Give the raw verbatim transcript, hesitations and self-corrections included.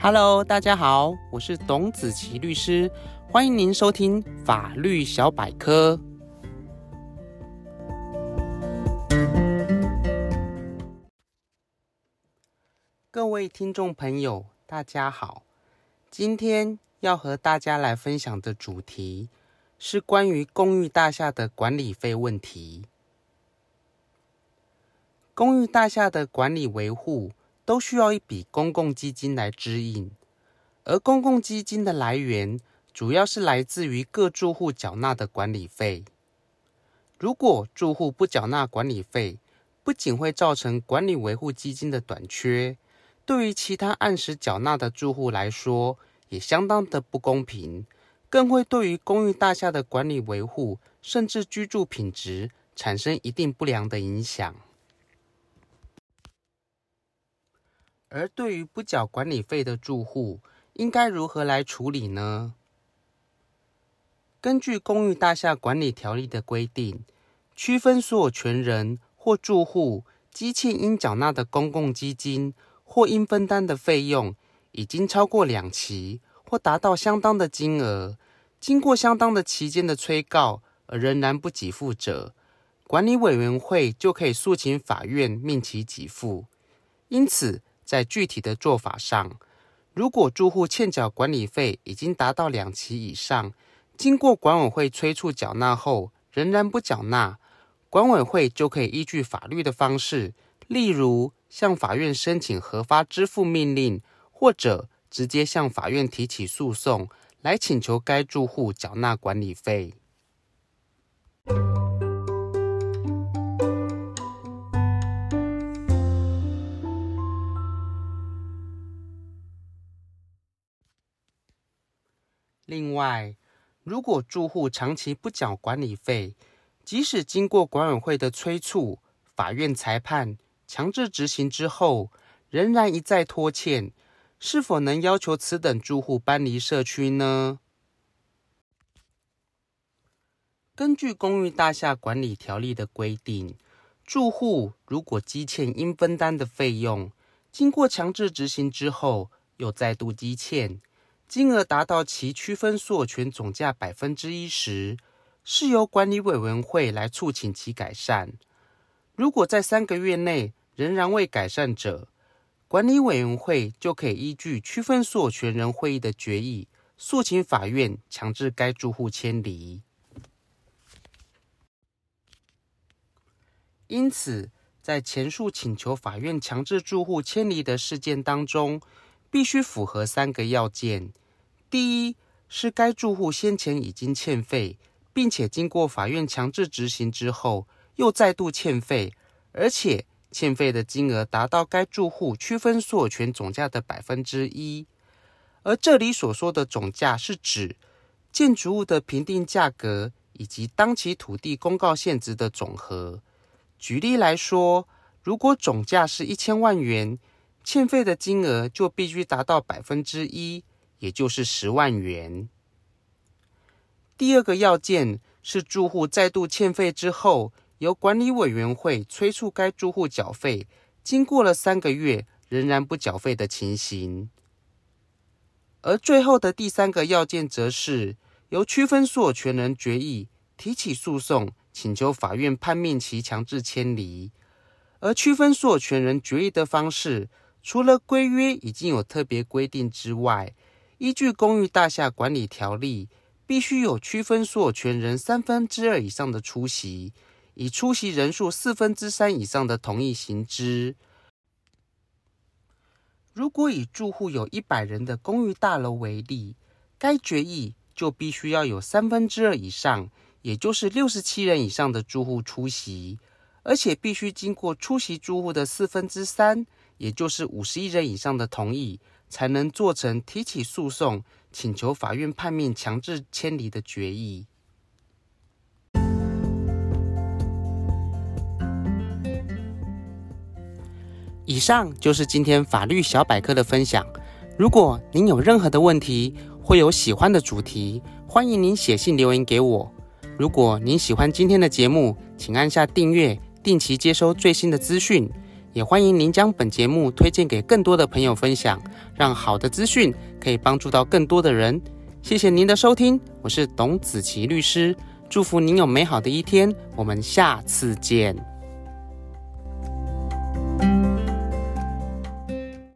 Hello， 大家好，我是董子琪律师，欢迎您收听法律小百科。各位听众朋友，大家好，今天要和大家来分享的主题是关于公寓大厦的管理费问题。公寓大厦的管理维护都需要一笔公共基金来支应，而公共基金的来源主要是来自于各住户缴纳的管理费。如果住户不缴纳管理费，不仅会造成管理维护基金的短缺，对于其他按时缴纳的住户来说，也相当的不公平，更会对于公寓大厦的管理维护，甚至居住品质产生一定不良的影响。而对于不缴管理费的住户，应该如何来处理呢？根据《公寓大厦管理条例》的规定，区分所有权人或住户积欠应缴纳的公共基金或应分担的费用，已经超过两期或达到相当的金额，经过相当的期间的催告而仍然不给付者，管理委员会就可以诉请法院命其给付。因此，在具体的做法上，如果住户欠缴管理费已经达到两期以上，经过管委会催促缴纳后仍然不缴纳，管委会就可以依据法律的方式，例如向法院申请核发支付命令，或者直接向法院提起诉讼，来请求该住户缴纳管理费。另外，如果住户长期不缴管理费，即使经过管委会的催促、法院裁判、强制执行之后，仍然一再拖欠，是否能要求此等住户搬离社区呢？根据《公寓大厦管理条例》的规定，住户如果积欠应分担的费用，经过强制执行之后又再度积欠，金额达到其区分所有权总价 百分之一 时，是由管理委员会来促请其改善。如果在三个月内仍然未改善者，管理委员会就可以依据区分所有权人会议的决议，诉请法院强制该住户迁离。因此，在前述请求法院强制住户迁离的事件当中，必须符合三个要件。第一，是该住户先前已经欠费，并且经过法院强制执行之后又再度欠费，而且欠费的金额达到该住户区分所有权总价的 百分之一。 而这里所说的总价是指建筑物的评定价格以及当期土地公告现值的总和。举例来说，如果总价是一千万元，欠费的金额就必须达到 百分之一， 也就是十万元。第二个要件是住户再度欠费之后，由管理委员会催促该住户缴费，经过了三个月仍然不缴费的情形。而最后的第三个要件则是由区分所有权人决议提起诉讼，请求法院判命其强制迁离。而区分所有权人决议的方式，除了规约已经有特别规定之外，依据《公寓大厦管理条例》，必须有区分所有权人三分之二以上的出席，以出席人数四分之三以上的同意行之。如果以住户有一百人的公寓大楼为例，该决议就必须要有三分之二以上，也就是六十七人以上的住户出席，而且必须经过出席住户的四分之三，也就是五十一人以上的同意，才能做成提起诉讼，请求法院判命强制迁离的决议。以上就是今天法律小百科的分享。如果您有任何的问题，或有喜欢的主题，欢迎您写信留言给我。如果您喜欢今天的节目，请按下订阅，定期接收最新的资讯。也欢迎您将本节目推荐给更多的朋友分享，让好的资讯可以帮助到更多的人。谢谢您的收听，我是董子琪律师，祝福您有美好的一天，我们下次见。